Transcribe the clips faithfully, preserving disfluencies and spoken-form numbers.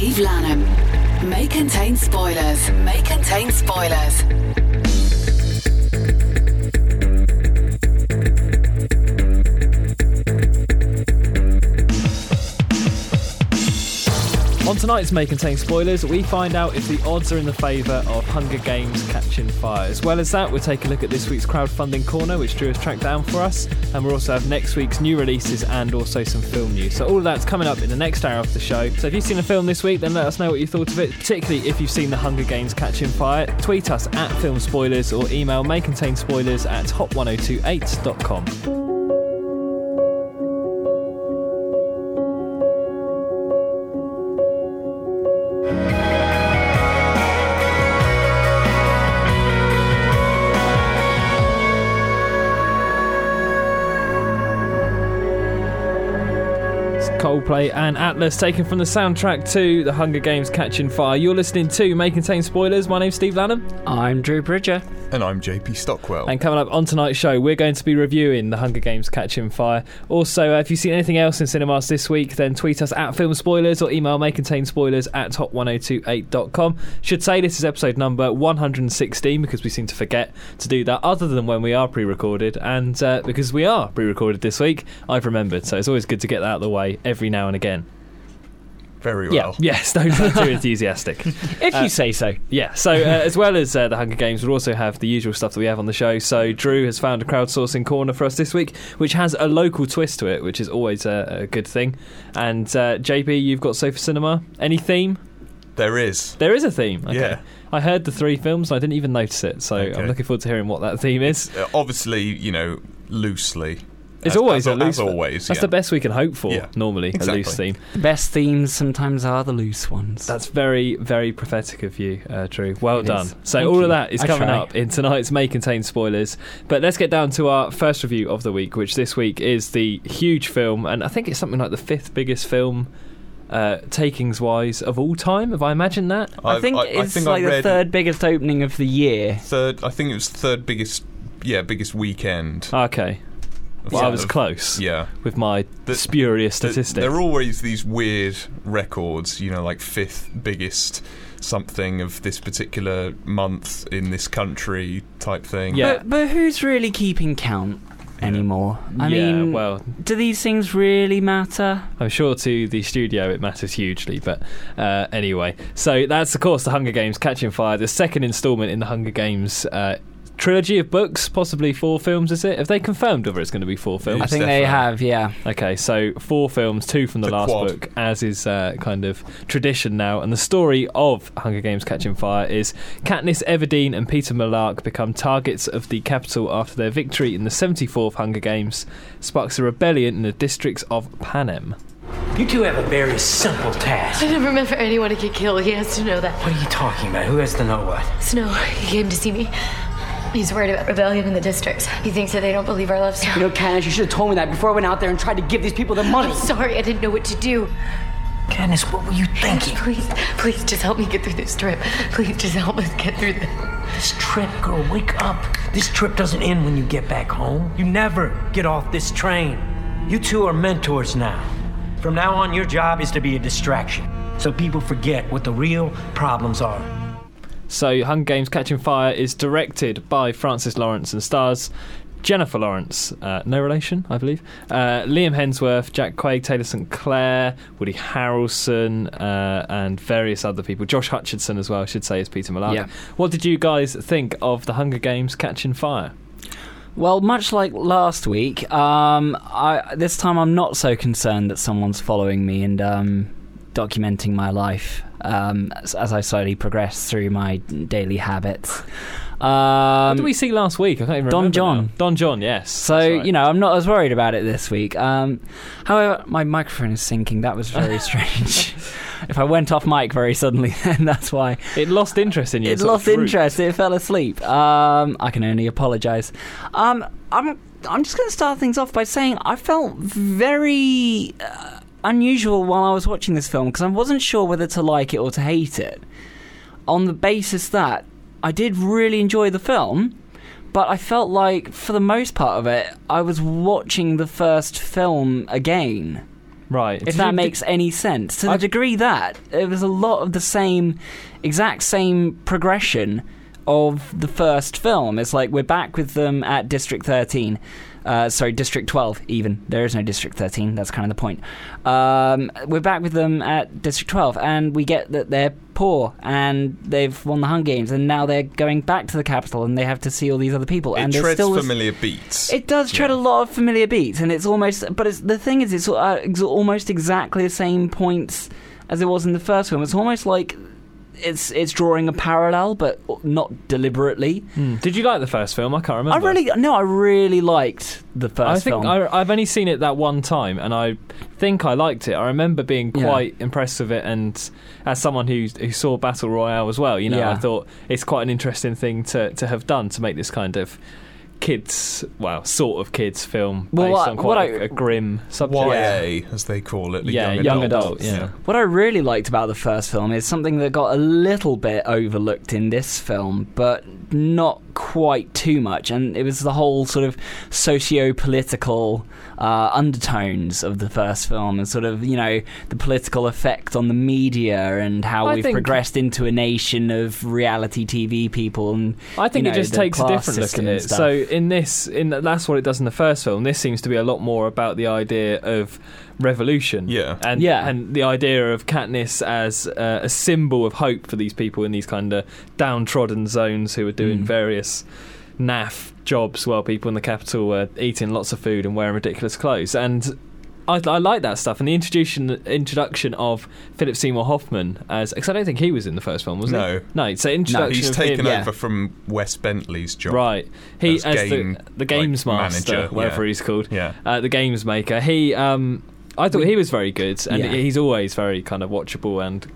Steve Lanham. May contain spoilers. May contain spoilers. On tonight's May Contain Spoilers, we find out if the odds are in the favour of Hunger Games Catching Fire. As well as that, we'll take a look at this week's crowdfunding corner, which Drew has tracked down for us, and we'll also have next week's new releases and also some film news. So all of that's coming up in the next hour of the show. So if you've seen a film this week, then let us know what you thought of it, particularly if you've seen The Hunger Games Catching Fire. Tweet us at Film Spoilers or email maycontainspoilers at hot ten twenty-eight dot com. Coldplay and Atlas, taken from the soundtrack to The Hunger Games Catching Fire. You're listening to May Contain Spoilers. My name's Steve Lanham. I'm Drew Bridger. And I'm J P. Stockwell. And coming up on tonight's show, we're going to be reviewing The Hunger Games Catching Fire. Also, uh, if you've seen anything else in cinemas this week, then tweet us at Film Spoilers or email maycontainspoilers at hot ten twenty-eight dot com. Should say this is episode number one hundred sixteen because we seem to forget to do that other than when we are pre-recorded. And uh, because we are pre-recorded this week, I've remembered. So it's always good to get that out of the way every now and again. Very well. Yeah, yes, don't sound too enthusiastic. If uh, you say so. Yeah, so uh, as well as uh, The Hunger Games, we'll also have the usual stuff that we have on the show. So Drew has found a crowdsourcing corner for us this week, which has a local twist to it, which is always a, a good thing. And uh, J P, you've got Sofa Cinema. Any theme? There is. There is a theme? Okay. Yeah. I heard the three films and I didn't even notice it, so okay. I'm looking forward to hearing what that theme is. Uh, obviously, you know, loosely... It's as, always as, a loose. As always, that's yeah. the best we can hope for. Yeah. Normally, exactly. A loose theme. The best themes sometimes are the loose ones. That's very, very prophetic of you, uh, Drew. Well it done. Is. So Thank all you. Of that is I coming try. Up in tonight's May Contain Spoilers. But let's get down to our first review of the week, which this week is the huge film, and I think it's something like the fifth biggest film. Uh, takings wise of all time, have I imagined that? I've, I think I, it's I think like the third biggest opening of the year. Third, I think it was third biggest. Yeah, biggest weekend. Okay. Well, I was of, close yeah. with my the, spurious statistics. The, there are always these weird records, you know, like fifth biggest something of this particular month in this country type thing. Yeah. But, but who's really keeping count anymore? I yeah, mean, well, do these things really matter? I'm sure to the studio it matters hugely, but uh, anyway. So that's, of course, The Hunger Games Catching Fire, the second instalment in The Hunger Games uh trilogy of books, possibly four films, is it? Have they confirmed whether it's going to be four films? I think Definitely. They have, yeah. Okay, so four films, two from the, the last quad. book, as is uh, kind of tradition now. And the story of Hunger Games Catching Fire is Katniss Everdeen and Peeta Mellark become targets of the Capitol after their victory in the seventy-fourth Hunger Games sparks a rebellion in the districts of Panem. You two have a very simple task. I didn't remember anyone to get killed. He has to know that. What are you talking about? Who has to know what? Snow. He came to see me. He's worried about rebellion in the districts. He thinks that they don't believe our love story. You know, Katniss, you should have told me that before I went out there and tried to give these people their money. I'm sorry, I didn't know what to do. Katniss, what were you thinking? Please, please, just help me get through this trip. Please, just help us get through this. This trip, girl, wake up. This trip doesn't end when you get back home. You never get off this train. You two are mentors now. From now on, your job is to be a distraction, so people forget what the real problems are. So Hunger Games Catching Fire is directed by Francis Lawrence and stars Jennifer Lawrence, uh, no relation, I believe, uh, Liam Hemsworth, Jack Quaid, Taylor Saint Clair, Woody Harrelson, uh, and various other people. Josh Hutcherson as well, I should say, is Peeta Mellark. Yeah. What did you guys think of The Hunger Games Catching Fire? Well, much like last week, um, I, this time I'm not so concerned that someone's following me and... Um documenting my life um, as, as I slowly progress through my daily habits. Um, what did we see last week? I can't even Don remember. Don John. Now. Don John, yes. So, right. you know, I'm not as worried about it this week. Um, however, my microphone is sinking. That was very strange. If I went off mic very suddenly, then that's why. It lost interest in you. It lost interest. It fell asleep. Um, I can only apologise. Um, I'm, I'm just going to start things off by saying I felt very... Uh, unusual while I was watching this film because I wasn't sure whether to like it or to hate it, on the basis that I did really enjoy the film, but I felt like for the most part of it I was watching the first film again. Right. If that makes any sense. To the degree that, it was a lot of the same, exact same progression of the first film. It's like, we're back with them at District thirteen. Uh, sorry, District twelve, even. There is no District thirteen, that's kind of the point. Um, we're back with them at District twelve, and we get that they're poor, and they've won the Hunger Games, and now they're going back to the Capitol, and they have to see all these other people. It and treads still familiar this, beats. It does tread yeah. a lot of familiar beats, and it's almost... But it's, the thing is, it's, uh, it's almost exactly the same points as it was in the first film. It's almost like... It's it's drawing a parallel, but not deliberately. Mm. Did you like the first film? I can't remember. I really no, I really liked the first I think film. I, I've only seen it that one time, and I think I liked it. I remember being quite yeah. impressed with it, and as someone who who saw Battle Royale as well, you know, yeah. I thought it's quite an interesting thing to, to have done, to make this kind of kids, well, sort of kids film based well, what, on quite I, a, a grim subject. Y A, as they call it. The yeah, young, young adults. adults yeah. What I really liked about the first film is something that got a little bit overlooked in this film, but not quite too much, and it was the whole sort of socio-political uh, undertones of the first film, and sort of, you know, the political effect on the media, and how I we've progressed into a nation of reality T V people, and I think you know, it just takes a different look at it. So in this, in that's what it does in the first film. This seems to be a lot more about the idea of revolution, yeah, and yeah. and the idea of Katniss as uh, a symbol of hope for these people in these kind of downtrodden zones who are doing mm. various naff jobs while people in the capital were eating lots of food and wearing ridiculous clothes. And I, I like that stuff. And the introduction introduction of Philip Seymour Hoffman as, because I don't think he was in the first film, was no. he? No, it's an introduction. No, he's of taken him, over yeah. from Wes Bentley's job, right? He as, as game, the, the games like, master, manager, whatever yeah. he's called, yeah, uh, the games maker. He, um, I thought we, he was very good, and yeah. he's always very kind of watchable and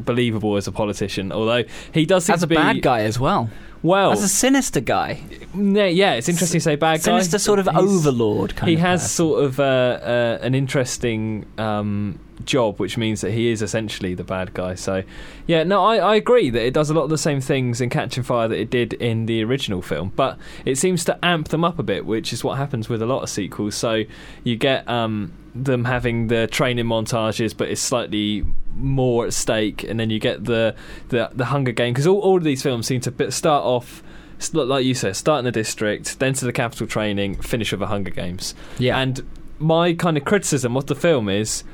believable as a politician. Although he does seem as to be a bad guy as well. Well, as a sinister guy. Yeah, it's interesting you say bad guy. Sinister sort of overlord kind of person. He has sort of uh, uh, an interesting um, job, which means that he is essentially the bad guy. So, yeah, no, I, I agree that it does a lot of the same things in Catching Fire that it did in the original film, but it seems to amp them up a bit, which is what happens with a lot of sequels. So you get um, them having the training montages, but it's slightly... more at stake, and then you get the the, the Hunger Game, because all, all of these films seem to start off like you said, start in the district, then to the Capitol training, finish with the Hunger Games. Yeah. And my kind of criticism of the film is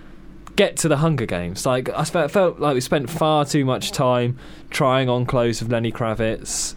get to the Hunger Games. Like I felt like we spent far too much time trying on clothes of Lenny Kravitz.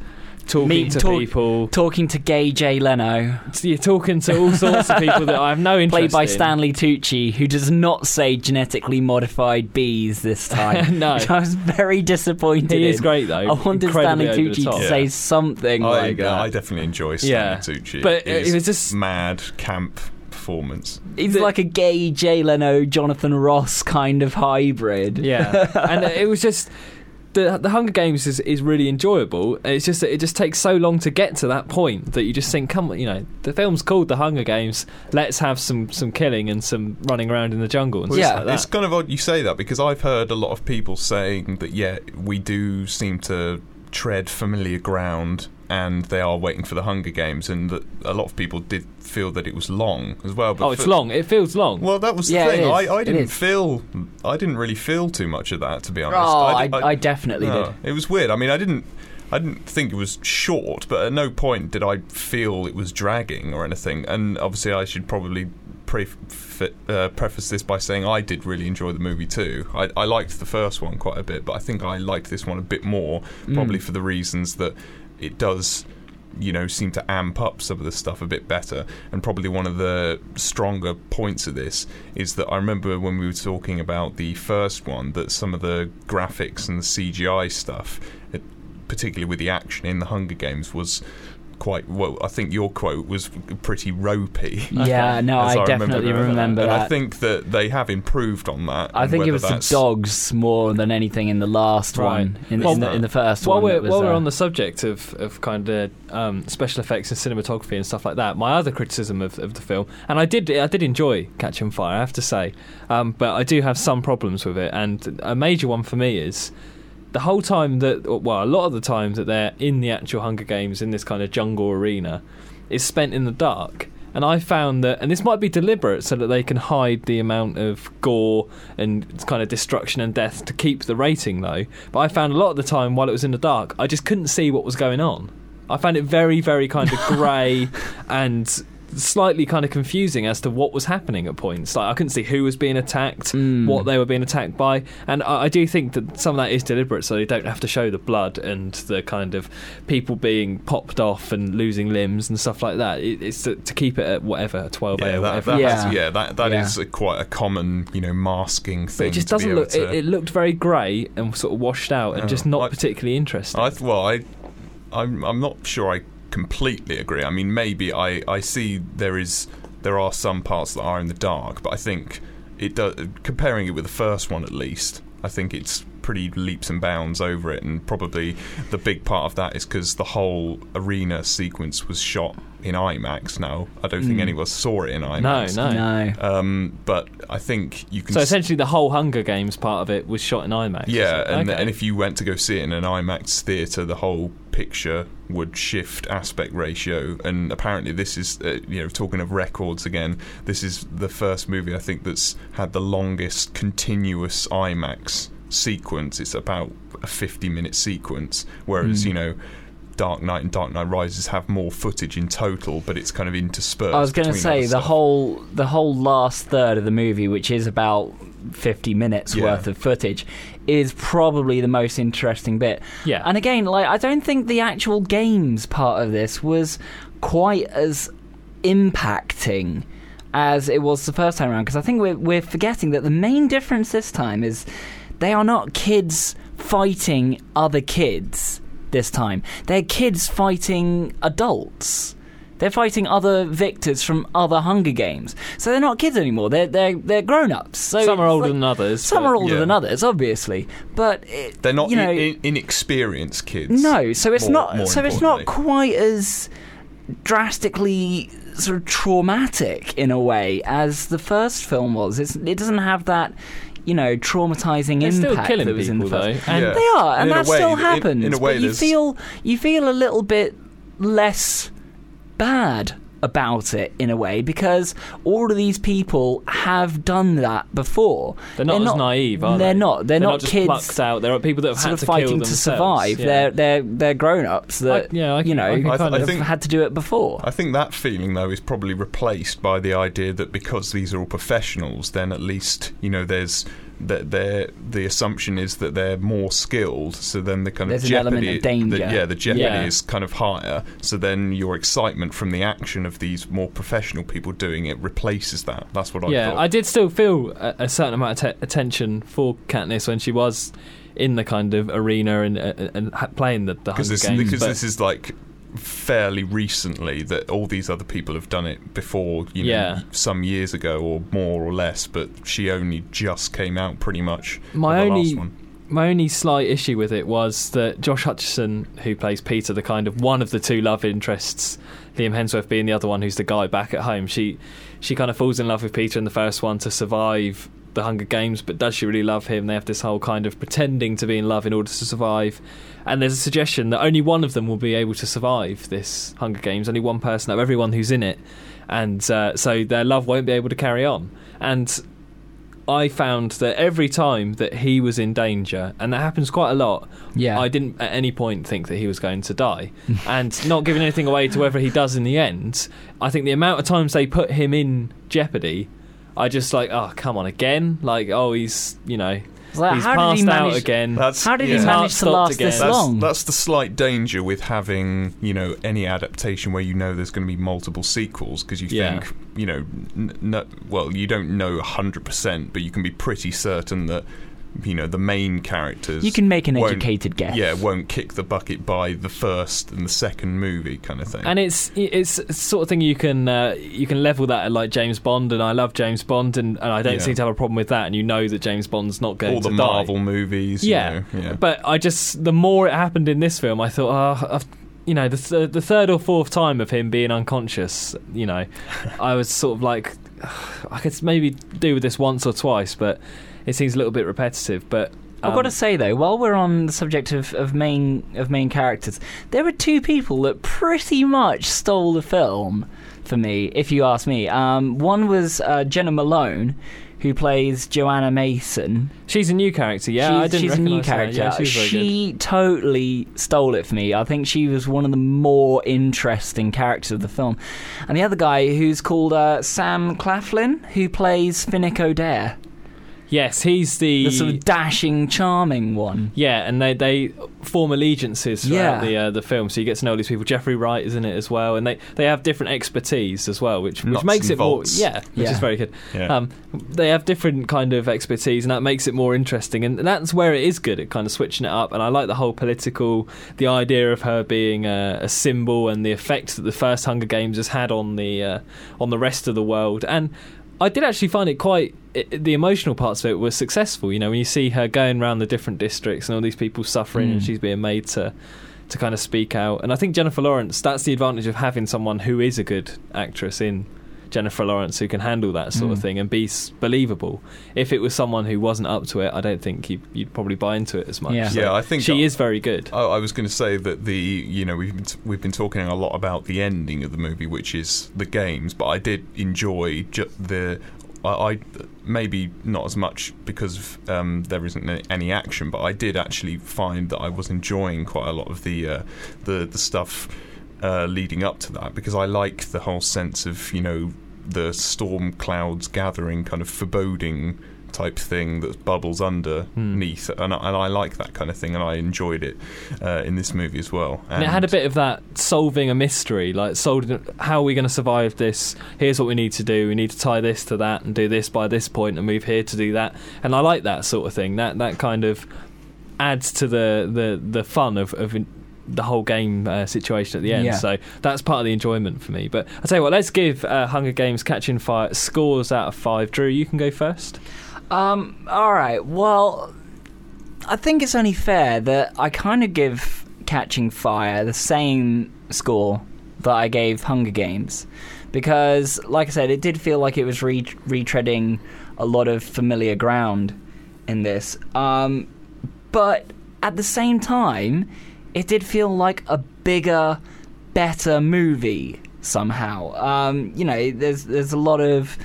Talking Me, to talk, people. Talking to gay Jay Leno. So you're talking to all sorts of people that I have no interest in. Played by in. Stanley Tucci, who does not say genetically modified bees this time. No. Which I was very disappointed He in. Is great, though. I wanted Incredibly Stanley Tucci to yeah. say something I, like that. I definitely enjoy Stanley yeah. Tucci. But it, it was just... mad, camp... performance. He's the, like a gay Jay Leno, Jonathan Ross kind of hybrid. Yeah. And it was just... The, the Hunger Games is, is really enjoyable. It's just that it just takes so long to get to that point that you just think, come on, you know, the film's called The Hunger Games. Let's have some, some killing and some running around in the jungle and well, stuff yeah, like that. It's kind of odd you say that, because I've heard a lot of people saying that, yeah, we do seem to tread familiar ground and they are waiting for The Hunger Games, and that a lot of people did feel that it was long as well. But oh, it's for, long. It feels long. Well, that was the yeah, thing. I, I didn't feel... I didn't really feel too much of that, to be honest. Oh, I, I, I definitely no, did. It was weird. I mean, I didn't... I didn't think it was short, but at no point did I feel it was dragging or anything. And obviously I should probably pre- f- uh, preface this by saying I did really enjoy the movie too. I, I liked the first one quite a bit, but I think I liked this one a bit more, probably mm. for the reasons that it does... you know, seem to amp up some of the stuff a bit better. And probably one of the stronger points of this is that I remember when we were talking about the first one, that some of the graphics and the C G I stuff, it, particularly with the action in the Hunger Games, was quite, well, I think your quote was pretty ropey. Yeah, no, I, I definitely remember, remember that. And I think that they have improved on that. I think it was the dogs more than anything in the last right. one, in, well, in, the, in the first while one. We're, was, while uh, we're on the subject of, of kind of um, special effects and cinematography and stuff like that, my other criticism of, of the film, and I did I did enjoy Catching Fire, I have to say, um, but I do have some problems with it, and a major one for me is... the whole time that, well, a lot of the time that they're in the actual Hunger Games in this kind of jungle arena is spent in the dark. And I found that, and this might be deliberate so that they can hide the amount of gore and kind of destruction and death to keep the rating low, but I found a lot of the time while it was in the dark, I just couldn't see what was going on. I found it very, very kind of grey and slightly kind of confusing as to what was happening at points. Like, I couldn't see who was being attacked, mm. what they were being attacked by, and I, I do think that some of that is deliberate so they don't have to show the blood and the kind of people being popped off and losing limbs and stuff like that. It, it's to, to keep it at whatever, twelve A yeah, or whatever. That, yeah. Is, yeah, that that yeah. is a, quite a common, you know, masking thing. But it just doesn't look, to... it, it looked very grey and sort of washed out and yeah. just not I, particularly interesting. I, well, I, I'm, I'm not sure I completely agree. I mean, maybe I, I see there is there are some parts that are in the dark, but I think it does, comparing it with the first one at least, I think it's pretty leaps and bounds over it, and probably the big part of that is because the whole arena sequence was shot in IMAX now. I don't mm. think anyone saw it in IMAX. No, no. no. Um, but I think you can... So essentially s- the whole Hunger Games part of it was shot in IMAX. Yeah, and, okay. and if you went to go see it in an IMAX theatre, the whole picture would shift aspect ratio, and apparently this is, uh, you know, talking of records again, this is the first movie I think that's had the longest continuous IMAX sequence. It's about a fifty-minute sequence, whereas, mm. you know, Dark Knight and Dark Knight Rises have more footage in total, but it's kind of interspersed. I was going to say the stuff. whole the whole last third of the movie, which is about fifty minutes yeah. worth of footage, is probably the most interesting bit. Yeah. And again, like, I don't think the actual games part of this was quite as impacting as it was the first time around, because I think we're we're forgetting that the main difference this time is they are not kids fighting other kids. This time, they're kids fighting adults. They're fighting other victors from other Hunger Games, so they're not kids anymore. They're they're they're grown-ups. So some are older like, than others. Some are older yeah. than others, obviously. But it, they're not you know, in, in, inexperienced kids. No, so it's more, not. More so it's not quite as drastically sort of traumatic in a way as the first film was. It's, it doesn't have that, you know, traumatizing They're impact. They're still killing people, in the though. And yeah. They are, and, and that way, still happens. In, in a way, but you feel you feel a little bit less bad about it in a way, because all of these people have done that before. They're not, they're not as naive, are they? They're not. They're, they're not, not just kids plucked out. There are people that have had to fighting kill to survive. Yeah. They're they're they're grown-ups that I, yeah, I can, you know I can, I kind I of think, had to do it before. I think that feeling though is probably replaced by the idea that because these are all professionals, then at least you know there's. That they're the assumption is that they're more skilled, so then the kind There's of jeopardy, an element of danger. The, yeah, the jeopardy yeah. is kind of higher. So then your excitement from the action of these more professional people doing it replaces that. That's what I yeah, thought. Yeah, I did still feel a, a certain amount of te- attention for Katniss when she was in the kind of arena and uh, and playing the, the Hunger this, Games. Because but this is like fairly recently that all these other people have done it before, you know, yeah. some years ago or more or less, but she only just came out pretty much my only last one. My only slight issue with it was that Josh Hutcherson, who plays Peeta, the kind of one of the two love interests, Liam Hemsworth being the other one who's the guy back at home, she she kind of falls in love with Peeta in the first one to survive the Hunger Games, but does she really love him? They have this whole kind of pretending to be in love in order to survive, and there's a suggestion that only one of them will be able to survive this Hunger Games, only one person out of everyone who's in it, and uh, so their love won't be able to carry on. And I found that every time that he was in danger, and that happens quite a lot, yeah. I didn't at any point think that he was going to die. And not giving anything away to whether he does in the end, I think the amount of times they put him in jeopardy, I just like, oh, come on again? Like, oh, he's, you know... Like, he's passed he out again. That's, how did yeah. he manage to last again. this that's, long? That's the slight danger with having, you know, any adaptation where you know there's going to be multiple sequels, because you yeah. think, you know, n- n- well, you don't know one hundred percent, but you can be pretty certain that, you know, the main characters... You can make an educated guess. Yeah, won't kick the bucket by the first and the second movie kind of thing. And it's it's sort of thing you can uh, you can level that at, like, James Bond, and I love James Bond, and, and I don't yeah. seem to have a problem with that, and you know that James Bond's not going to die. All the Marvel movies. Yeah. You know, yeah, but I just... The more it happened in this film, I thought, oh, I've... You know, the th- the third or fourth time of him being unconscious, you know, I was sort of like, I could maybe do with this once or twice, but it seems a little bit repetitive. But um, I've got to say though, while we're on the subject of, of main of main characters, there are two people that pretty much stole the film for me, if you ask me. Um, one was uh, Jenna Malone, who plays Joanna Mason. She's a new character, yeah. She's, I didn't she's a new character. Yeah, she totally stole it for me. I think she was one of the more interesting characters of the film. And the other guy, who's called uh, Sam Claflin, who plays Finnick O'Dare. Yes, he's the... the sort of dashing, charming one. Yeah, and they, they form allegiances throughout yeah. the uh, the film, so you get to know all these people. Jeffrey Wright is in it as well, and they, they have different expertise as well, which, which makes it vaults. more... Yeah, which yeah. is very good. Yeah. Um, they have different kind of expertise, and that makes it more interesting, and that's where it is good, at kind of switching it up, and I like the whole political... the idea of her being a, a symbol and the effect that the first Hunger Games has had on the uh, on the rest of the world, and... I did actually find it quite... It, the emotional parts of it were successful. You know, when you see her going around the different districts and all these people suffering mm. and she's being made to to kind of speak out. And I think Jennifer Lawrence, that's the advantage of having someone who is a good actress in Jennifer Lawrence, who can handle that sort mm. of thing and be s- believable. If it was someone who wasn't up to it, I don't think you'd, you'd probably buy into it as much. Yeah, so yeah I think... She I, is very good. I, I was going to say that the... You know, we've been t- we've been talking a lot about the ending of the movie, which is the games, but I did enjoy ju- the... I, I maybe not as much because um, there isn't any action, but I did actually find that I was enjoying quite a lot of the uh, the, the stuff uh, leading up to that, because I like the whole sense of, you know, the storm clouds gathering, kind of foreboding type thing that bubbles underneath, mm. and, I, and I like that kind of thing, and I enjoyed it uh, in this movie as well. And, and it had a bit of that solving a mystery, like, solving, how are we going to survive this? Here's what we need to do. We need to tie this to that and do this by this point and move here to do that. And I like that sort of thing. That that kind of adds to the the, the fun of, of the whole game uh, situation at the end. Yeah. So that's part of the enjoyment for me. But I'll tell you what, let's give uh, Hunger Games Catching Fire scores out of five. Drew, you can go first. Um, alright, well, I think it's only fair that I kind of give Catching Fire the same score that I gave Hunger Games, because, like I said, it did feel like it was re- retreading a lot of familiar ground in this. Um, but at the same time, it did feel like a bigger, better movie somehow. Um, you know, there's there's a lot of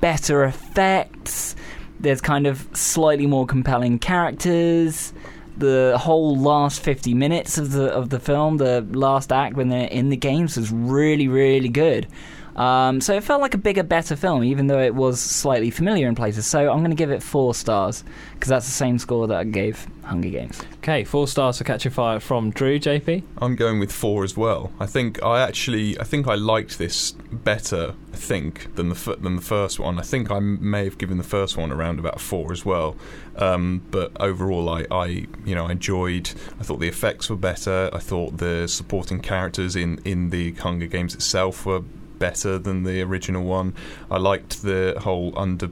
better effects. There's kind of slightly more compelling characters. The whole last fifty minutes of the of the film, the last act when they're in the games, was really, really good. Um, so it felt like a bigger, better film, even though it was slightly familiar in places. So I'm going to give it four stars, because that's the same score that I gave Hunger Games. Okay, four stars for Catching Fire from Drew. J P? I'm going with four as well. I think I actually, I think I liked this better, I think, than the than the first one. I think I may have given the first one around about four as well. Um, but overall, I, I, you know, I enjoyed. I thought the effects were better. I thought the supporting characters in, in the Hunger Games itself were better than the original one. I liked the whole under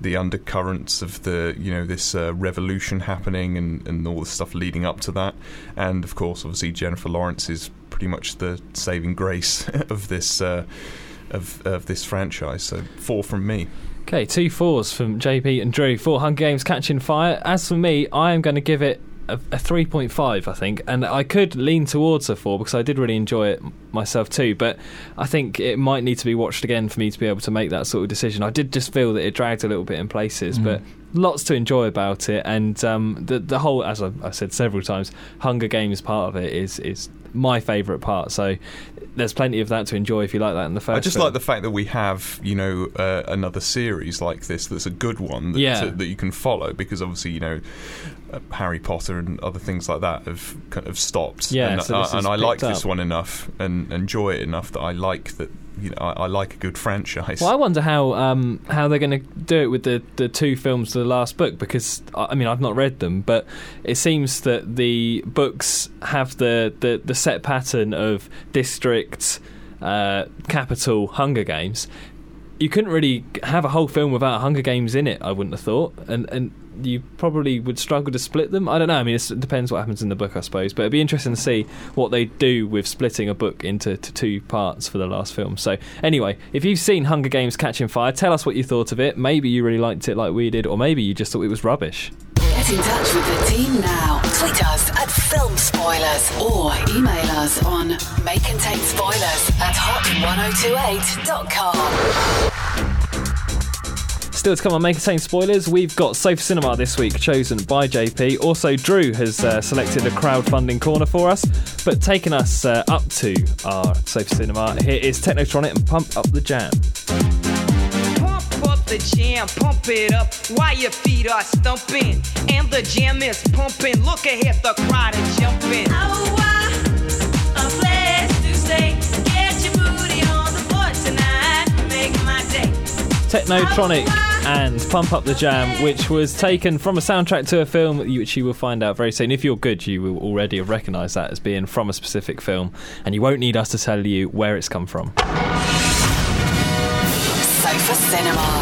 the undercurrents of the, you know, this uh, revolution happening and, and all the stuff leading up to that. And of course, obviously, Jennifer Lawrence is pretty much the saving grace of this uh, of of this franchise. So four from me. Okay, two fours from J P and Drew. Four Hunger Games Catching Fire. As for me, I am going to give it a three point five, I think, and I could lean towards a four because I did really enjoy it myself too, but I think it might need to be watched again for me to be able to make that sort of decision. I did just feel that it dragged a little bit in places, mm. but lots to enjoy about it, and um, the the whole, as I've, I've said several times, Hunger Games part of it is is my favourite part, so there's plenty of that to enjoy if you like that in the first I just film. Like the fact that we have, you know, uh, another series like this that's a good one that, yeah. to, that you can follow, because obviously, you know, uh, Harry Potter and other things like that have kind of stopped, yeah, and, so uh, and I like this one enough and enjoy it enough that I like that. You know, I, I like a good franchise. Well, I wonder how um, how they're going to do it with the, the two films to the last book, because, I mean, I've not read them, but it seems that the books have the, the, the set pattern of District, uh, Capitol, Hunger Games. You couldn't really have a whole film without Hunger Games in it, I wouldn't have thought, and and you probably would struggle to split them. I don't know, I mean, it depends what happens in the book, I suppose, but it'd be interesting to see what they do with splitting a book into to two parts for the last film. So anyway, if you've seen Hunger Games Catching Fire, tell us what you thought of it. Maybe you really liked it like we did, or maybe you just thought it was rubbish. Get in touch with the team now. Tweet us at Film Spoilers or email us on makeandtakespoilers at hot ten eighty-eight dot com. Still to come on Make and Take Spoilers, we've got Sofa Cinema this week, chosen by J P. Also, Drew has uh, selected a crowdfunding corner for us. But taking us uh, up to our Sofa Cinema, here is Technotronic and Pump Up the Jam. The jam, pump it up while your feet are stumping, and the jam is pumping. Look ahead, the crowd is jumping. Oh, wow, a flash Tuesday. Get your booty on the floor tonight. Make my day. Technotronic and Pump Up the Jam, which was taken from a soundtrack to a film, which you will find out very soon. If you're good, you will already have recognised that as being from a specific film, and you won't need us to tell you where it's come from. Sofa Cinema.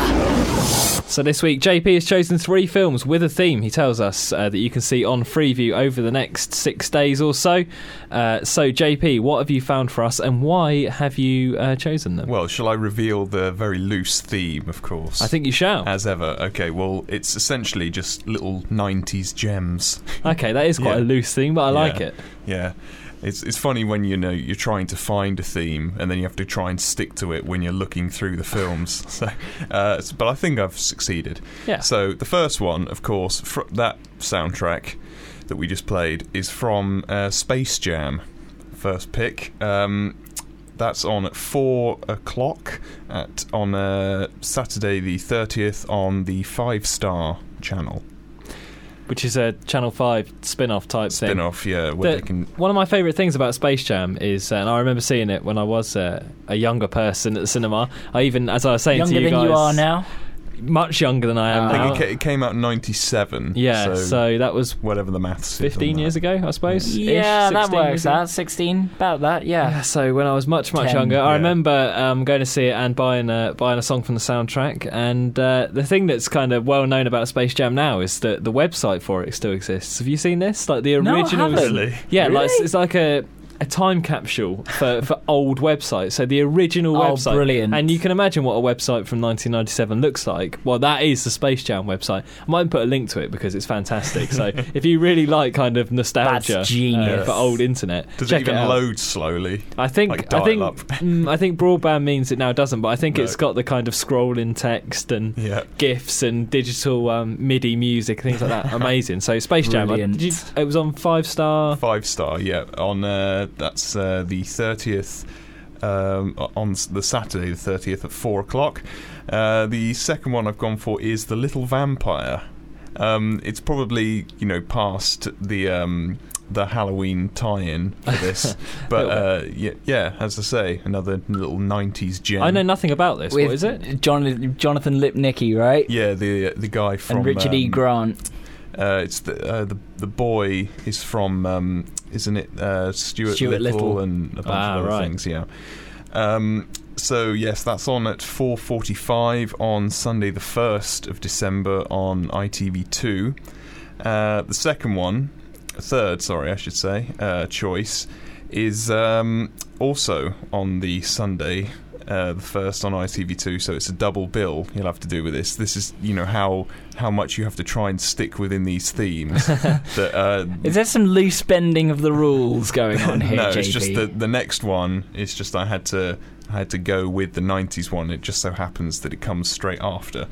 So this week, J P has chosen three films with a theme, he tells us, uh, that you can see on Freeview over the next six days or so. Uh, so, J P, what have you found for us, and why have you uh, chosen them? Well, shall I reveal the very loose theme, of course? I think you shall. As ever. Okay, well, it's essentially just little nineties gems. Okay, that is quite yeah. a loose theme, but I yeah. like it. Yeah. It's it's funny when, you know, you're trying to find a theme and then you have to try and stick to it when you're looking through the films. So, uh, but I think I've succeeded. Yeah. So the first one, of course, fr- that soundtrack that we just played is from uh, Space Jam. First pick. Um, that's on at four o'clock at on uh, Saturday the thirtieth on the Five Star channel. Which is a Channel five spin-off type spin-off, thing. Spin-off, yeah. Where the, they can... One of my favourite things about Space Jam is, uh, and I remember seeing it when I was uh, a younger person at the cinema. I even, as I was saying younger to you guys... Younger than you are now? Much younger than I am uh, now. I think it came out in ninety-seven. Yeah, so, so that was... Whatever the maths is. fifteen years ago, I suppose. Yeah, that works out. sixteen, about that, yeah. yeah. So when I was much, much ten, younger, yeah. I remember um, going to see it and buying a, buying a song from the soundtrack. And uh, the thing that's kind of well known about Space Jam now is that the website for it still exists. Have you seen this? Like the original... No, I haven't. Yeah, really? Like, it's like a... a time capsule for, for old websites. So the original oh, website. Oh, brilliant. And you can imagine what a website from nineteen ninety-seven looks like. Well, that is the Space Jam website. I might put a link to it because it's fantastic. So if you really like kind of nostalgia That's genius. Uh, for old internet, does check it even it load slowly? I think like I think mm, I think broadband means it now doesn't, but I think no. it's got the kind of scrolling text and yeah. GIFs and digital um, MIDI music, things like that. Amazing. So Space Jam, I, did you, it was on Five Star. Five Star, yeah. On uh, That's uh, the thirtieth um, on the Saturday, the thirtieth at four o'clock. Uh, the second one I've gone for is The Little Vampire. Um, it's probably you know past the um, the Halloween tie-in for this, but uh, yeah, yeah, as I say, another little nineties gem. I know nothing about this. With what is it? John, Jonathan Lipnicki, right? Yeah, the the guy from and Richard um, E. Grant. Uh, it's the, uh, the the boy is from um, isn't it uh, Stuart, Stuart Little, Little and a bunch ah, of other right. things yeah um, so yes that's on at four forty-five on Sunday the first of December on I T V two. Uh, the second one third sorry I should say uh, choice is um, also on the Sunday Uh, the first on I T V two, so it's a double bill you'll have to do with this. This is, you know, how how much you have to try and stick within these themes. that, uh, is there some loose bending of the rules going on here, No, J P? It's just the, the next one, it's just I had to I had to go with the nineties one. It just so happens that it comes straight after.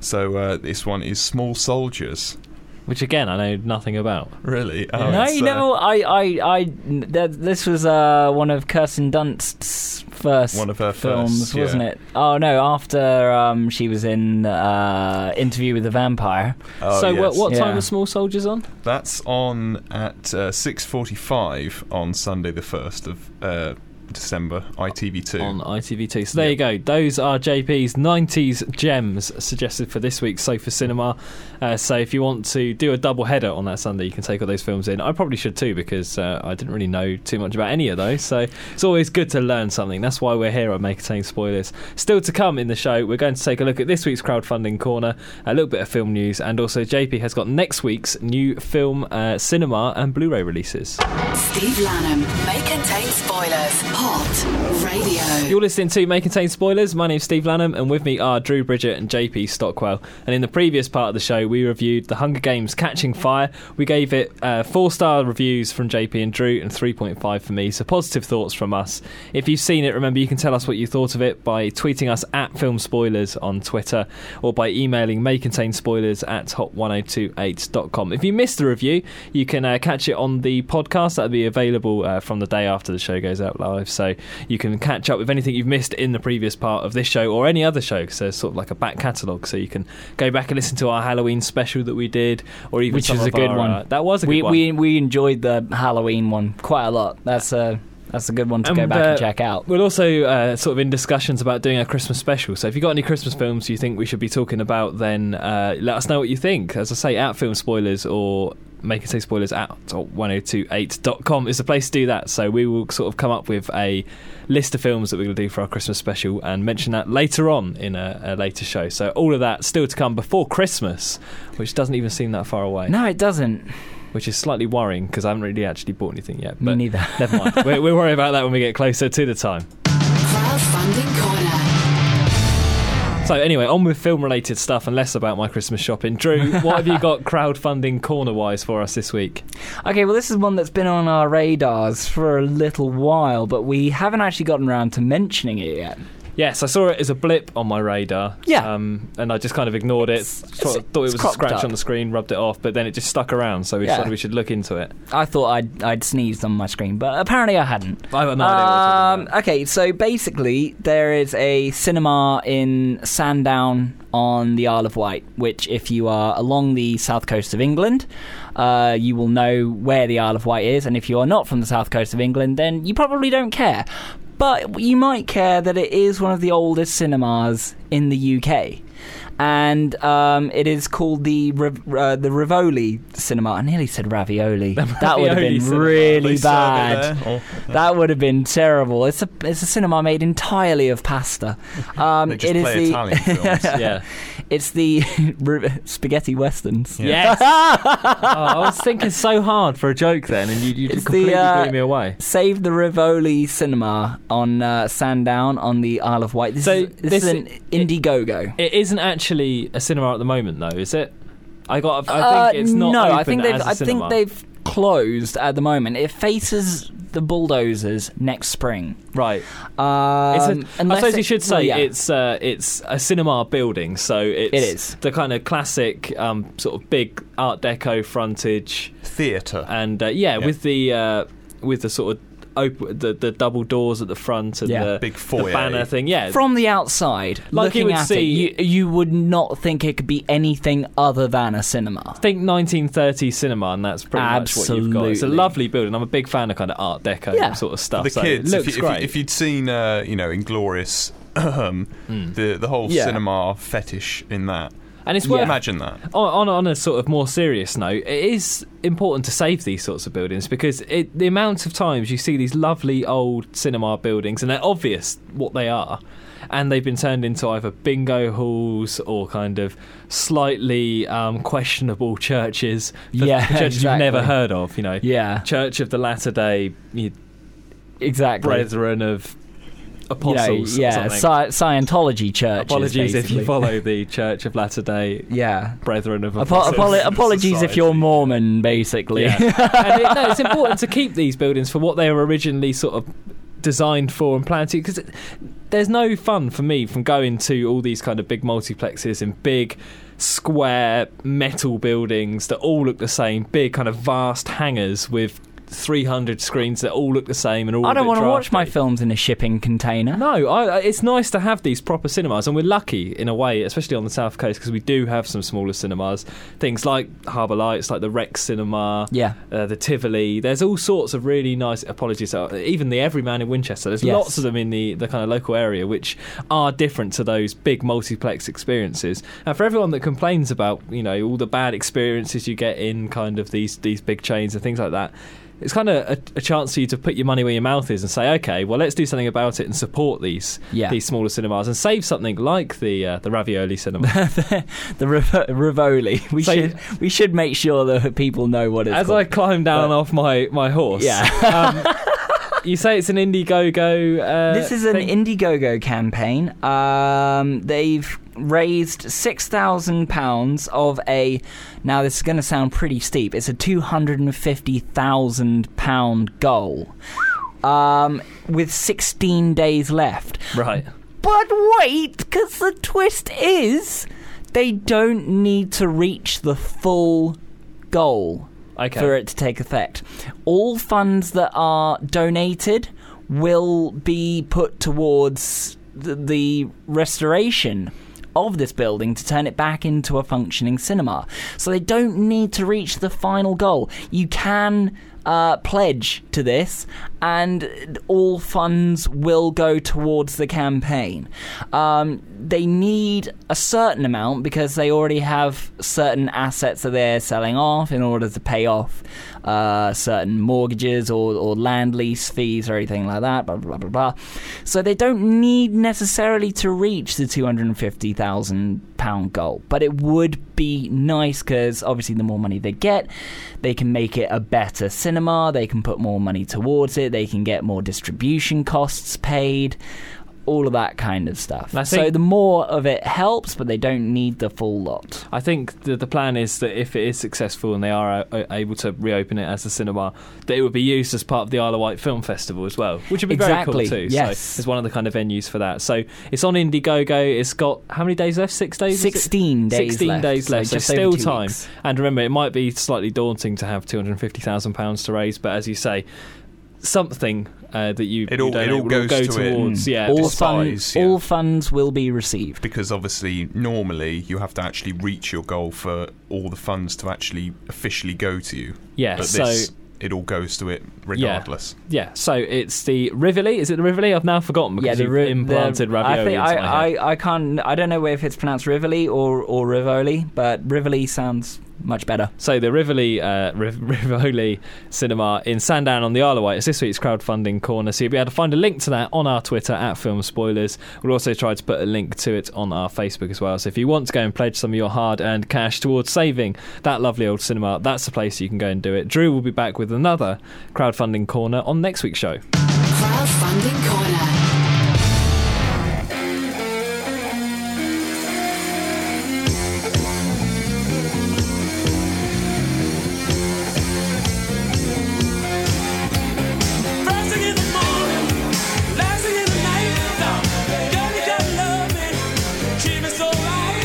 So uh, this one is Small Soldiers. Which, again, I know nothing about. Really? Oh, no, you know, uh, I, I, I, th- this was uh, one of Kirsten Dunst's first one of her films, first, yeah. wasn't it? Oh, no, after um, she was in uh, Interview with the Vampire. Oh, so yes. what, what time yeah. was Small Soldiers on? That's on at uh, six forty-five on Sunday the first of uh, December, I T V two. On I T V two. So there yep. you go. Those are J P's nineties gems suggested for this week's Sofa Cinema. Uh, so if you want to do a double header on that Sunday, you can take all those films in. I probably should too because uh, I didn't really know too much about any of those. So it's always good to learn something. That's why we're here on Make and Take Spoilers. Still to come in the show, we're going to take a look at this week's crowdfunding corner, a little bit of film news, and also J P has got next week's new film, uh, cinema and Blu-ray releases. Steve Lanham, Make and Take Spoilers. Hot Radio. You're listening to May Contain Spoilers. My name's Steve Lanham, and with me are Drew Bridger and J P. Stockwell. And in the previous part of the show, we reviewed The Hunger Games Catching Fire. We gave it uh, four-star reviews from J P and Drew and three point five for me, so positive thoughts from us. If you've seen it, remember you can tell us what you thought of it by tweeting us at Film Spoilers on Twitter or by emailing maycontainspoilers at hot ten twenty-eight dot com. If you missed the review, you can uh, catch it on the podcast. That'll be available uh, from the day after the show goes out live, so you can catch up with anything you've missed in the previous part of this show or any other show, because there's sort of like a back catalogue, so you can go back and listen to our Halloween special that we did, or even which is a good our, one uh, that was a we, good one we, we enjoyed the Halloween one quite a lot. That's a uh... That's a good one to um, go back uh, and check out. We're also uh, sort of in discussions about doing a Christmas special. So if you've got any Christmas films you think we should be talking about, then uh, let us know what you think. As I say, at Film Spoilers or Make It Say Spoilers at ten twenty-eight dot com is the place to do that. So we will sort of come up with a list of films that we're going to do for our Christmas special and mention that later on in a, a later show. So all of that still to come before Christmas, which doesn't even seem that far away. No, it doesn't. Which is slightly worrying because I haven't really actually bought anything yet. But me neither. Never mind. We're, we'll worry about that when we get closer to the time. Crowdfunding Corner. So anyway, on with film-related stuff and less about my Christmas shopping. Drew, what have you got crowdfunding corner-wise for us this week? Okay, well, this is one that's been on our radars for a little while, but we haven't actually gotten around to mentioning it yet. Yes, I saw it as a blip on my radar. Yeah. Um, and I just kind of ignored it. It's, it's, thought it was a scratch up on the screen, rubbed it off, but then it just stuck around, so we yeah. decided we should look into it. I thought I'd, I'd sneezed on my screen, but apparently I hadn't. I have no idea what um, Okay, so basically there is a cinema in Sandown on the Isle of Wight, which if you are along the south coast of England, uh, you will know where the Isle of Wight is, and if you are not from the south coast of England, then you probably don't care. But you might care that it is one of the oldest cinemas in the U K. And um, it is called the uh, the Rivoli cinema. I nearly said ravioli. That ravioli would have been cinema. Really bad. That would have been terrible. It's a it's a cinema made entirely of pasta. Um, they just it play is Italian the films. Yeah. It's the spaghetti westerns. Yeah. Yes. Oh, I was thinking so hard for a joke then, and you you completely the, uh, blew me away. Save the Rivoli cinema on uh, Sandown on the Isle of Wight. This so is, this, this is an it, Indiegogo. It isn't actually. A cinema at the moment, though, is it? I got. I think uh, it's not. No, open I think they've. I cinema. think they've closed at the moment. It faces the bulldozers next spring, right? Um, it's a, I suppose it, you should say well, yeah. it's uh, it's a cinema building, so it's it is. the kind of classic um, sort of big Art Deco frontage theatre, and uh, yeah, yeah, with the uh, with the sort of. Open the, the double doors at the front and yeah. the big foyer the banner thing, yeah. From the outside, like looking you would at see, it, you, you would not think it could be anything other than a cinema. Think nineteen thirties cinema, and that's pretty Absolutely. much what you've got. It's a lovely building. I'm a big fan of kind of Art Deco yeah. sort of stuff. For the so kids, it looks if, you, great. If, you, if you'd seen, uh, you know, Inglourious, um, mm. the the whole yeah. cinema fetish in that. And it's worth yeah. imagine that. On, on on a sort of more serious note, it is important to save these sorts of buildings because it, the amount of times you see these lovely old cinema buildings, and they're obvious what they are, and they've been turned into either bingo halls or kind of slightly um, questionable churches, for yeah, churches exactly. you've never heard of, you know, yeah. Church of the Latter Day, you, exactly, Brethren of. Apostles, you know, yeah, Sci- Scientology church. Apologies basically. If you follow the Church of Latter Day, yeah, Brethren of Apostles. Apo- apolo- apologies Society. If you're Mormon, basically. Yeah. And it, no, it's important to keep these buildings for what they were originally sort of designed for and planned to, because there's no fun for me from going to all these kind of big multiplexes in big square metal buildings that all look the same, big kind of vast hangars with. three hundred screens that all look the same and all. I don't want to watch my films in a shipping container. No, I, it's nice to have these proper cinemas, and we're lucky in a way, especially on the south coast, because we do have some smaller cinemas. Things like Harbour Lights, like the Rex Cinema, yeah, uh, the Tivoli. There's all sorts of really nice. Apologies, even the Everyman in Winchester. There's yes. lots of them in the the kind of local area, which are different to those big multiplex experiences. And for everyone that complains about, you know, all the bad experiences you get in kind of these these big chains and things like that. It's kind of a, a chance for you to put your money where your mouth is and say, okay, well, let's do something about it and support these yeah. these smaller cinemas and save something like the uh, the Ravioli cinema, the, the Riv- Rivoli. We so, should we should make sure that people know what it's. As called. I climb down but, off my, my horse, yeah. Um, You say it's an Indiegogo... Uh, this is an thing? Indiegogo campaign. Um, they've raised six thousand pounds of a... Now, this is going to sound pretty steep. It's a two hundred fifty thousand pounds goal um, with sixteen days left. Right. But wait, because the twist is they don't need to reach the full goal. Okay. For it to take effect. All funds that are donated will be put towards the, the restoration of this building to turn it back into a functioning cinema. So they don't need to reach the final goal. You can uh, pledge to this, and all funds will go towards the campaign. Um, they need a certain amount because they already have certain assets that they're selling off in order to pay off uh, certain mortgages or, or land lease fees or anything like that, blah, blah, blah, blah. So they don't need necessarily to reach the two hundred fifty thousand pounds goal, but it would be nice because obviously the more money they get, they can make it a better cinema, they can put more money towards it, they can get more distribution costs paid, all of that kind of stuff. So the more of it helps, but they don't need the full lot. I think the, the plan is that if it is successful and they are a, a, able to reopen it as a cinema, that it would be used as part of the Isle of Wight Film Festival as well, which would be exactly. Very cool too. Yes. So it's one of the kind of venues for that. So it's on Indiegogo. It's got how many days left? Six days? Sixteen days Sixteen left. days left. So, so still time. Weeks. And remember, it might be slightly daunting to have two hundred fifty thousand pounds to raise, but as you say, something uh, that you it all, you it all goes go to towards it. Mm. Yeah, all, despise, fund, yeah. all funds will be received, because obviously normally you have to actually reach your goal for all the funds to actually officially go to you. Yeah, but so this, it all goes to it regardless. Yeah, yeah. So it's the Rivoli. Is it the Rivoli? I've now forgotten because yeah, the, you've implanted the, ravioli. I think into I, my head. I I can't. I don't know if it's pronounced Rivoli or or Rivoli, but Rivoli sounds much better. So the Rivoli uh, Riv- Rivoli Cinema in Sandown on the Isle of Wight is this week's crowdfunding corner, so you'll be able to find a link to that on our Twitter at Film Spoilers. We'll also try to put a link to it on our Facebook as well, so if you want to go and pledge some of your hard earned cash towards saving that lovely old cinema, that's the place you can go and do it. Drew will be back with another crowdfunding corner on next week's show. Crowdfunding Corner.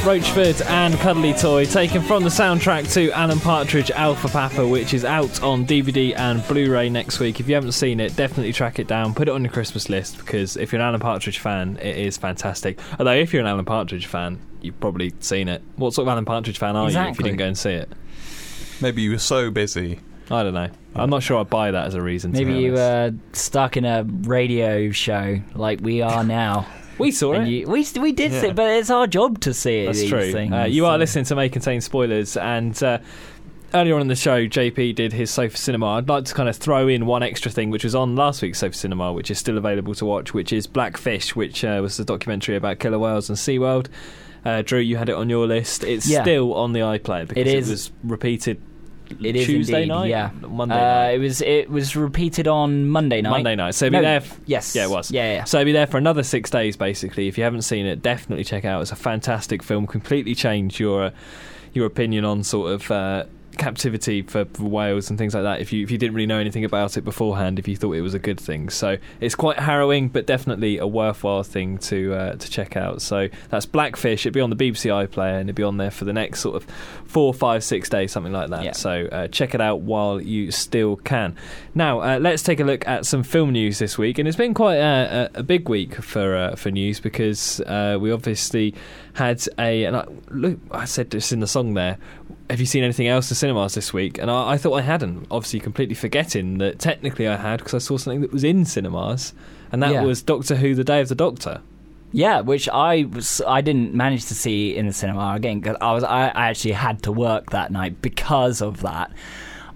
Roachford and Cuddly Toy, taken from the soundtrack to Alan Partridge Alpha Papa, which is out on D V D and Blu-ray next week. If you haven't seen it, definitely track it down, put it on your Christmas list, because if you're an Alan Partridge fan, it is fantastic. Although if you're an Alan Partridge fan, you've probably seen it. What sort of Alan Partridge fan are exactly. you if you didn't go and see it? Maybe you were so busy. I don't know. I'm not sure I'd buy that as a reason. Maybe you were stuck in a radio show like we are now. We saw and it. You, we we did yeah. see it, but it's our job to see it. That's these true. Things, uh, you so. are listening to May Contain Spoilers, and uh, earlier on in the show, J P did his Sofa Cinema. I'd like to kind of throw in one extra thing, which was on last week's Sofa Cinema, which is still available to watch, which is Blackfish, which uh, was the documentary about killer whales and SeaWorld. Uh, Drew, you had it on your list. It's yeah. still on the iPlayer because it, is. it was repeated. It is Tuesday indeed, night, yeah. Monday uh, night. It was it was repeated on Monday night. Monday night. So it'd be no, there. F- yes. Yeah, it was. Yeah, yeah. So it'd be there for another six days, basically. If you haven't seen it, definitely check it out. It's a fantastic film. Completely changed your your opinion on sort of uh, captivity for, for whales and things like that. If you if you didn't really know anything about it beforehand, if you thought it was a good thing, so it's quite harrowing, but definitely a worthwhile thing to uh, to check out. So that's Blackfish. It'd be on the B B C iPlayer, and it'd be on there for the next sort of four, five, six days, something like that. Yeah. So uh, check it out while you still can. Now uh, let's take a look at some film news this week, and it's been quite a, a, a big week for uh, for news because uh, we obviously had a and I, look, I said this in the song there. Have you seen anything else in cinemas this week? And I, I thought I hadn't, obviously completely forgetting that technically I had, because I saw something that was in cinemas, and that yeah. was Doctor Who, The Day of the Doctor. Yeah, which I was, I didn't manage to see in the cinema again, because I was I, I actually had to work that night because of that.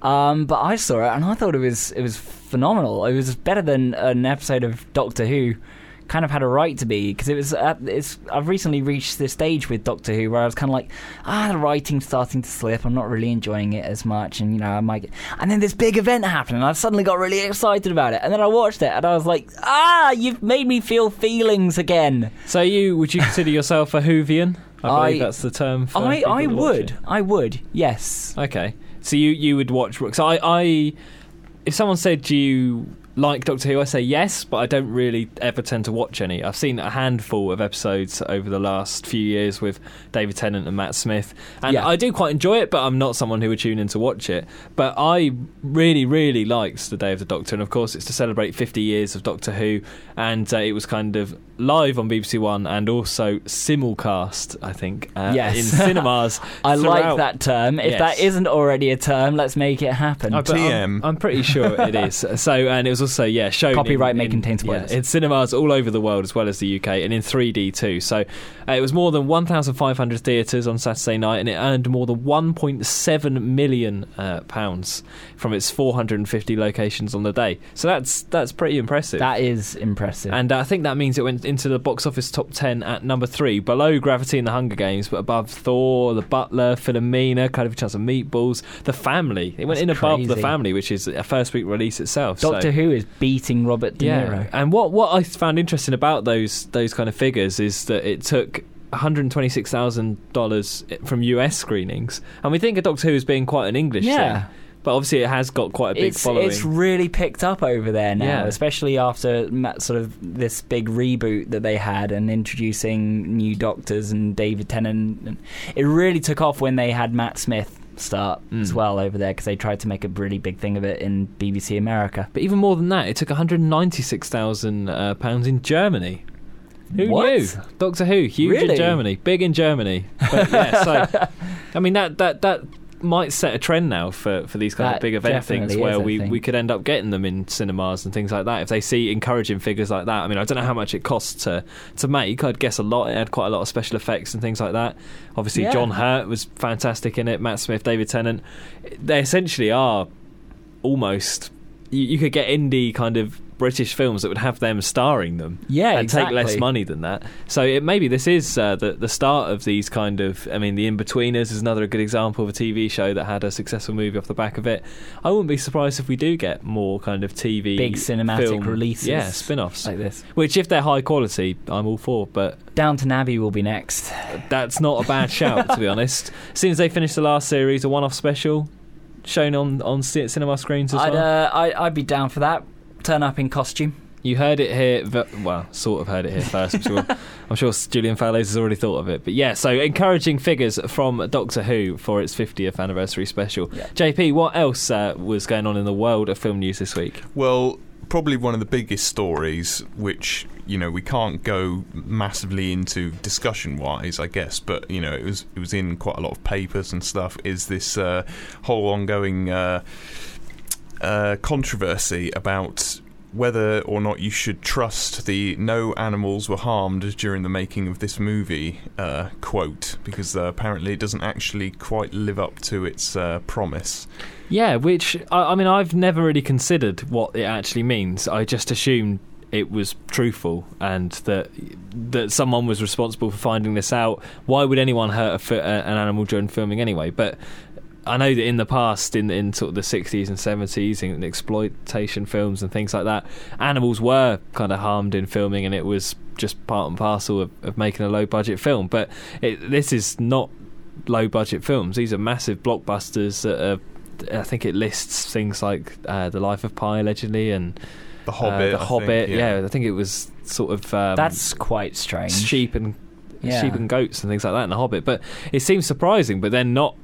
Um, but I saw it, and I thought it was it was phenomenal. It was better than an episode of Doctor Who kind of had a right to be, because it was at, it's, I've recently reached this stage with Doctor Who where I was kind of like, ah, the writing's starting to slip, I'm not really enjoying it as much, and you know, I might get... and then this big event happened and I suddenly got really excited about it, and then I watched it and I was like, ah, you've made me feel feelings again. So you would you consider yourself a Whovian? I believe I, that's the term for I, I would, I would, yes. Okay, so you, you would watch... Because I, I... If someone said, do you like Doctor Who? I say yes, but I don't really ever tend to watch any. I've seen a handful of episodes over the last few years with David Tennant and Matt Smith, and yeah. I do quite enjoy it, but I'm not someone who would tune in to watch it. But I really, really liked The Day of the Doctor, and of course it's to celebrate fifty years of Doctor Who, and uh, it was kind of live on B B C One and also simulcast, I think, uh, yes. in cinemas. I throughout. Like that term. If yes. that isn't already a term, let's make it happen. Oh, T M. I'm, I'm pretty sure it is. So, and it was also, yeah, shown... Copyright in, may in, contain spoilers. Yeah, in cinemas all over the world as well as the U K, and in three D too. So uh, it was more than one thousand five hundred theatres on Saturday night, and it earned more than one point seven million pounds uh, pounds from its four hundred fifty locations on the day. So that's that's pretty impressive. That is impressive. And uh, I think that means it went into the box office top ten at number three, below Gravity and The Hunger Games, but above Thor, The Butler, Philomena, Kind of a Chance of Meatballs, The Family. It went That's in crazy. above The Family, which is a first week release itself. Doctor so. Who is beating Robert De Niro. Yeah. And what, what I found interesting about those those kind of figures is that it took one hundred twenty-six thousand dollars from U S screenings, and we think of Doctor Who as being quite an English yeah. thing. But obviously it has got quite a big it's, following. It's really picked up over there now, yeah. especially after sort of this big reboot that they had and introducing new doctors and David Tennant. It really took off when they had Matt Smith start mm. as well over there, because they tried to make a really big thing of it in B B C America. But even more than that, it took one hundred ninety-six thousand pounds uh, pounds in Germany. Who what? knew? Doctor Who, huge really? in Germany, big in Germany. But yeah, so, I mean, that that... that might set a trend now for, for these kind that of big event things where we, thing. we could end up getting them in cinemas and things like that if they see encouraging figures like that. I mean, I don't know how much it costs to, to make. I'd guess a lot. It had quite a lot of special effects and things like that. Obviously, yeah. John Hurt was fantastic in it, Matt Smith, David Tennant. They essentially are almost... You, you could get indie kind of British films that would have them starring them yeah, and exactly. take less money than that. So it, maybe this is uh, the, the start of these kind of... I mean, The In-Betweeners is another good example of a T V show that had a successful movie off the back of it. I wouldn't be surprised if we do get more kind of T V... Big cinematic film, releases. Yeah, spin-offs. Like this. Which, if they're high quality, I'm all for, but... Downton Abbey will be next. That's not a bad shout, to be honest. As soon as they finish the last series, a one-off special shown on, on cinema screens as I'd, well. Uh, I, I'd be down for that. Turn up in costume. You heard it here, well, sort of heard it here first. I'm sure, I'm sure Julian Fellowes has already thought of it. But yeah, so encouraging figures from Doctor Who for its fiftieth anniversary special. Yeah. J P, what else uh, was going on in the world of film news this week? Well, probably one of the biggest stories, which, you know, we can't go massively into discussion-wise, I guess, but, you know, it was, it was in quite a lot of papers and stuff, is this uh, whole ongoing... Uh, Uh, controversy about whether or not you should trust the "no animals were harmed during the making of this movie" uh, quote, because uh, apparently it doesn't actually quite live up to its uh, promise. Yeah, which, I, I mean, I've never really considered what it actually means. I just assumed it was truthful and that that someone was responsible for finding this out. Why would anyone hurt a fi- an animal during filming anyway? But I know that in the past, in in sort of the sixties and seventies, in exploitation films and things like that, animals were kind of harmed in filming, and it was just part and parcel of, of making a low-budget film. But it, this is not low-budget films. These are massive blockbusters that are, I think it lists things like uh, The Life of Pi, allegedly, and... The Hobbit. Uh, the I Hobbit, think, yeah. yeah. I think it was sort of... Um, That's quite strange. Sheep and, yeah. sheep and goats and things like that in The Hobbit. But it seems surprising, but then not...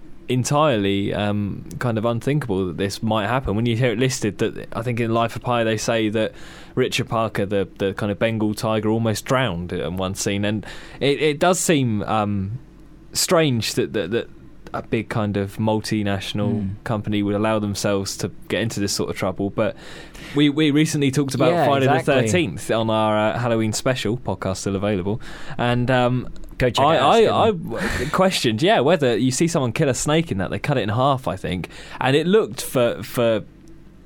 entirely um, kind of unthinkable that this might happen. When you hear it listed, that I think in Life of Pi they say that Richard Parker, the the kind of Bengal tiger, almost drowned in one scene, and it, it does seem um, strange that, that that a big kind of multinational mm. company would allow themselves to get into this sort of trouble. But we we recently talked about yeah, Friday exactly. the thirteenth on our uh, Halloween special podcast, still available, and. Um, Go check I, it out, I, I questioned, yeah, whether you see someone kill a snake in that, they cut it in half, I think, and it looked for for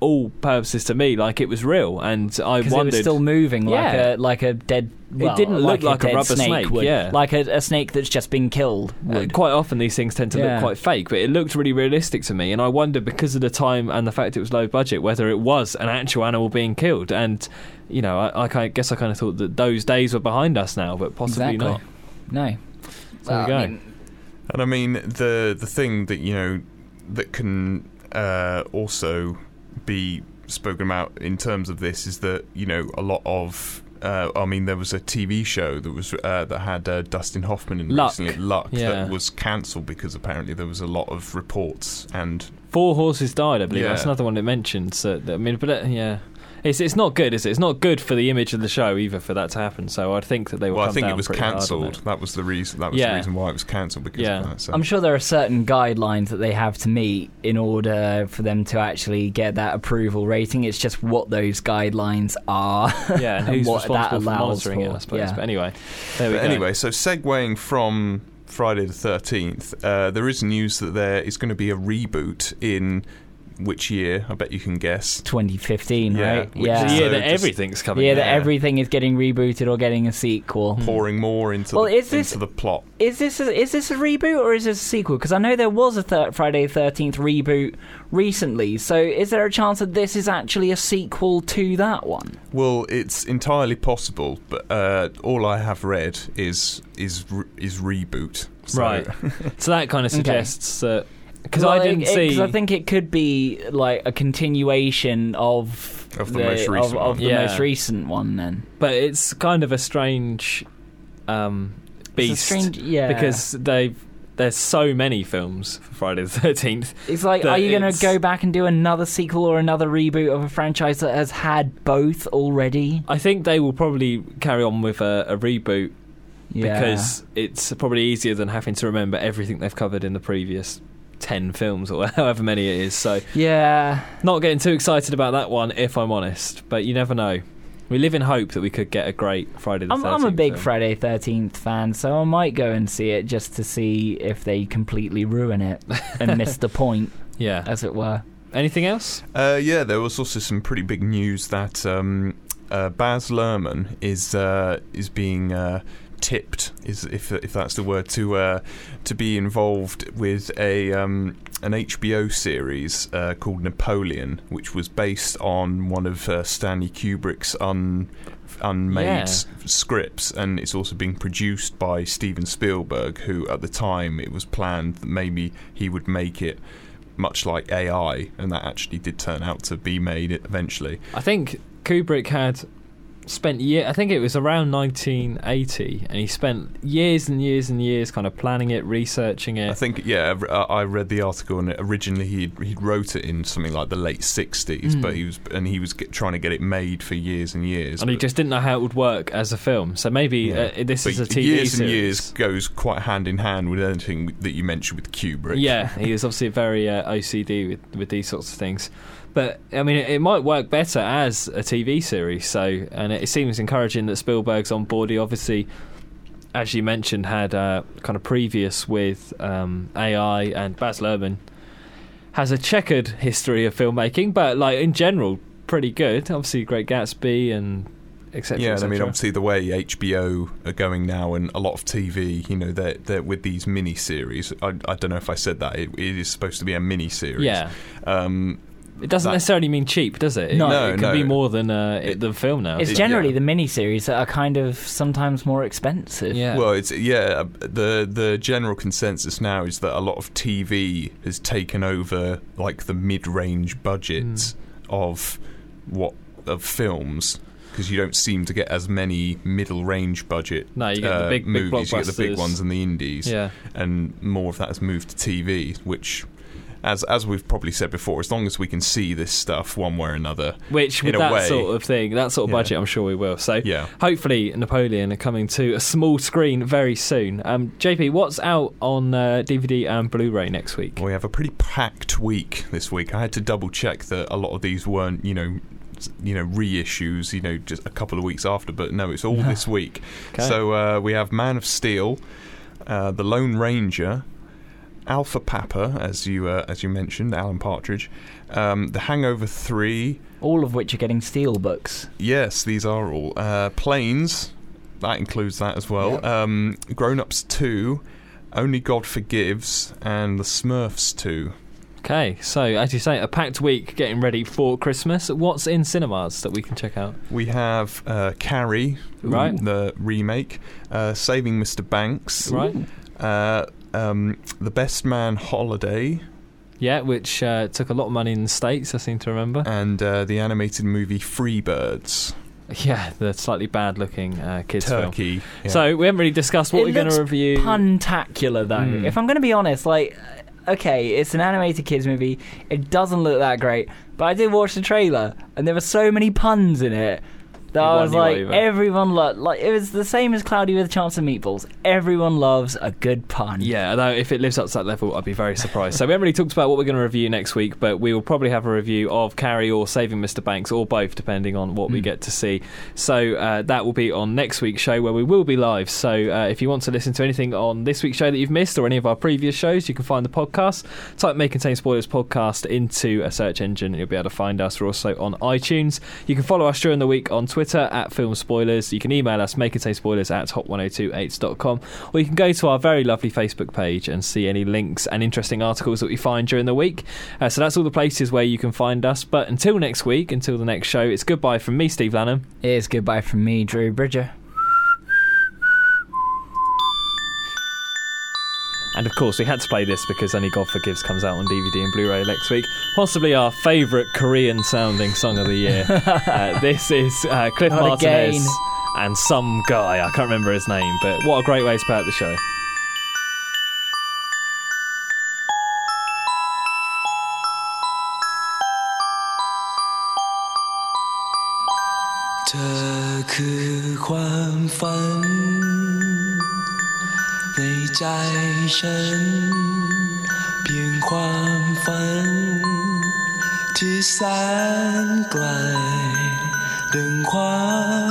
all purposes to me like it was real, and I wondered, it was still moving like yeah. a like a dead. Well, it didn't look like, like a, a rubber snake, snake yeah. like a, a snake that's just been killed would. Quite often these things tend to yeah. look quite fake, but it looked really realistic to me, and I wondered, because of the time and the fact it was low budget, whether it was an actual animal being killed. And you know, I, I guess I kind of thought that those days were behind us now, but possibly exactly. not. No. So well, we go. I mean, and I mean the the thing that, you know, that can uh, also be spoken about in terms of this is that, you know, a lot of Uh, I mean, there was a T V show that was uh, that had uh, Dustin Hoffman in Luck. recently, Luck, yeah. that was cancelled because apparently there was a lot of reports and four horses died. I believe yeah. that's another one it mentioned. So I mean, but uh, yeah, it's it's not good, is it? It's not good for the image of the show either for that to happen. So I think that they. Will well, come I think down it was cancelled. That was the reason. That was yeah. the reason why it was cancelled because yeah. of that. So. I'm sure there are certain guidelines that they have to meet in order for them to actually get that approval rating. It's just what those guidelines are. Yeah, and, and who's what responsible that allows for monitoring it, I suppose. Yeah. But anyway, there we but go. Anyway, so segueing from Friday the thirteenth, uh, there is news that there is going to be a reboot in. Which year? I bet you can guess. twenty fifteen, yeah, right? Yeah, the year so that everything's coming. Yeah, that everything is getting rebooted or getting a sequel. Pouring more into, well, the, is this, into the plot. Is this a, is this a reboot or is this a sequel? Because I know there was a thir- Friday the thirteenth reboot recently. So is there a chance that this is actually a sequel to that one? Well, it's entirely possible, but uh, all I have read is is is reboot. So. Right. So that kind of suggests okay. that. Because well, I didn't it, see. Because I think it could be like a continuation of of the, the most recent of, of one. the yeah. most recent one. Then, but it's kind of a strange um, beast. It's a strange, yeah. Because they've there's so many films for Friday the thirteenth. It's like, are you going to go back and do another sequel or another reboot of a franchise that has had both already? I think they will probably carry on with a, a reboot yeah. because it's probably easier than having to remember everything they've covered in the previous. ten films or however many it is, so yeah, not getting too excited about that one if I'm honest, but you never know. We live in hope that we could get a great Friday the I'm, thirteenth I'm a big film. Friday the thirteenth fan, so I might go and see it just to see if they completely ruin it and miss the point, yeah, as it were. Anything else? Uh, yeah, there was also some pretty big news that um, uh, Baz Luhrmann is, uh, is being uh, tipped, is if if that's the word, to uh, to be involved with a um, an H B O series uh, called Napoleon, which was based on one of uh, Stanley Kubrick's un unmade yeah. s- scripts, and it's also being produced by Steven Spielberg, who at the time it was planned that maybe he would make it much like A I, and that actually did turn out to be made eventually. I think Kubrick had. Spent year, I think it was around nineteen eighty, and he spent years and years and years kind of planning it, researching it. I think, yeah, I read the article, and originally he he wrote it in something like the late sixties, mm. but he was and he was get, trying to get it made for years and years, and he just didn't know how it would work as a film. So maybe yeah. uh, this but is a T V years series. And years goes quite hand in hand with anything that you mentioned with Kubrick. Yeah, he was obviously very uh, O C D with with these sorts of things. But, I mean, it might work better as a T V series, so, and it seems encouraging that Spielberg's on board. He obviously, as you mentioned, had uh, kind of previous with um, A I, and Baz Luhrmann has a checkered history of filmmaking, but, like, in general, pretty good. Obviously, Great Gatsby and... Cetera, yeah, I mean, obviously the way H B O are going now and a lot of T V, you know, they're, they're with these mini-series. I, I don't know if I said that. It, it is supposed to be a mini-series. Yeah. Um... It doesn't that, necessarily mean cheap, does it? No, no it can no. be more than uh, it, the film now. It's generally yeah. the miniseries that are kind of sometimes more expensive. Yeah. Well, it's yeah. The the general consensus now is that a lot of T V has taken over like the mid-range budgets mm. of what of films. Because you don't seem to get as many middle-range budget no, you get uh, the big, big movies. You get the big ones and the indies, yeah. and more of that has moved to T V, which. As as we've probably said before, as long as we can see this stuff one way or another, which with that way, sort of thing, that sort of yeah. budget, I'm sure we will. So yeah. hopefully Napoleon are coming to a small screen very soon. Um, J P, what's out on uh, D V D and Blu-ray next week? We have a pretty packed week this week. I had to double check that a lot of these weren't, you know, you know reissues, you know, just a couple of weeks after. But no, it's all this week. Okay. So uh, we have Man of Steel, uh, The Lone Ranger. Alpha Papa, as you uh, as you mentioned, Alan Partridge, um, The Hangover three. All of which are getting steelbooks. Yes, these are all. Uh, Planes, that includes that as well. Yep. Um, Grown Ups two, Only God Forgives, and The Smurfs two. Okay, so as you say, a packed week getting ready for Christmas. What's in cinemas that we can check out? We have uh, Carrie, right, the remake, uh, Saving Mister Banks, right, uh, um, The Best Man Holiday. Yeah, which uh, took a lot of money in the States, I seem to remember. And uh, the animated movie Freebirds. Yeah, the slightly bad-looking uh, kids Turkey, film. Yeah. So we haven't really discussed what it we're going to review. Puntacular, though. Mm. If I'm going to be honest, like... okay, it's an animated kids movie. It doesn't look that great, but I did watch the trailer, and there were so many puns in it that I was like, everyone loved. Like it was the same as Cloudy with a Chance of Meatballs. Everyone loves a good pun. Yeah, though if it lives up to that level, I'd be very surprised. So we haven't really talked about what we're going to review next week, but we will probably have a review of Carrie or Saving Mister Banks or both, depending on what mm. we get to see. So uh, that will be on next week's show, where we will be live. So uh, if you want to listen to anything on this week's show that you've missed or any of our previous shows, you can find the podcast. Type May Contain Spoilers Podcast into a search engine and you'll be able to find us. We're also on iTunes. You can follow us during the week on Twitter Twitter at Film Spoilers. You can email us makeandtasespoilers at hot ten twenty-eight dot com, or you can go to our very lovely Facebook page and see any links and interesting articles that we find during the week. Uh, so that's all the places where you can find us. But until next week, until the next show, it's goodbye from me, Steve Lanham. It is goodbye from me, Drew Bridger. And of course, we had to play this because Only God Forgives comes out on D V D and Blu-ray next week. Possibly our favourite Korean-sounding song of the year. uh, this is uh, Cliff Not Martinez again. And some guy. I can't remember his name, but what a great way to play out the show. Chi san glide, đừng khóa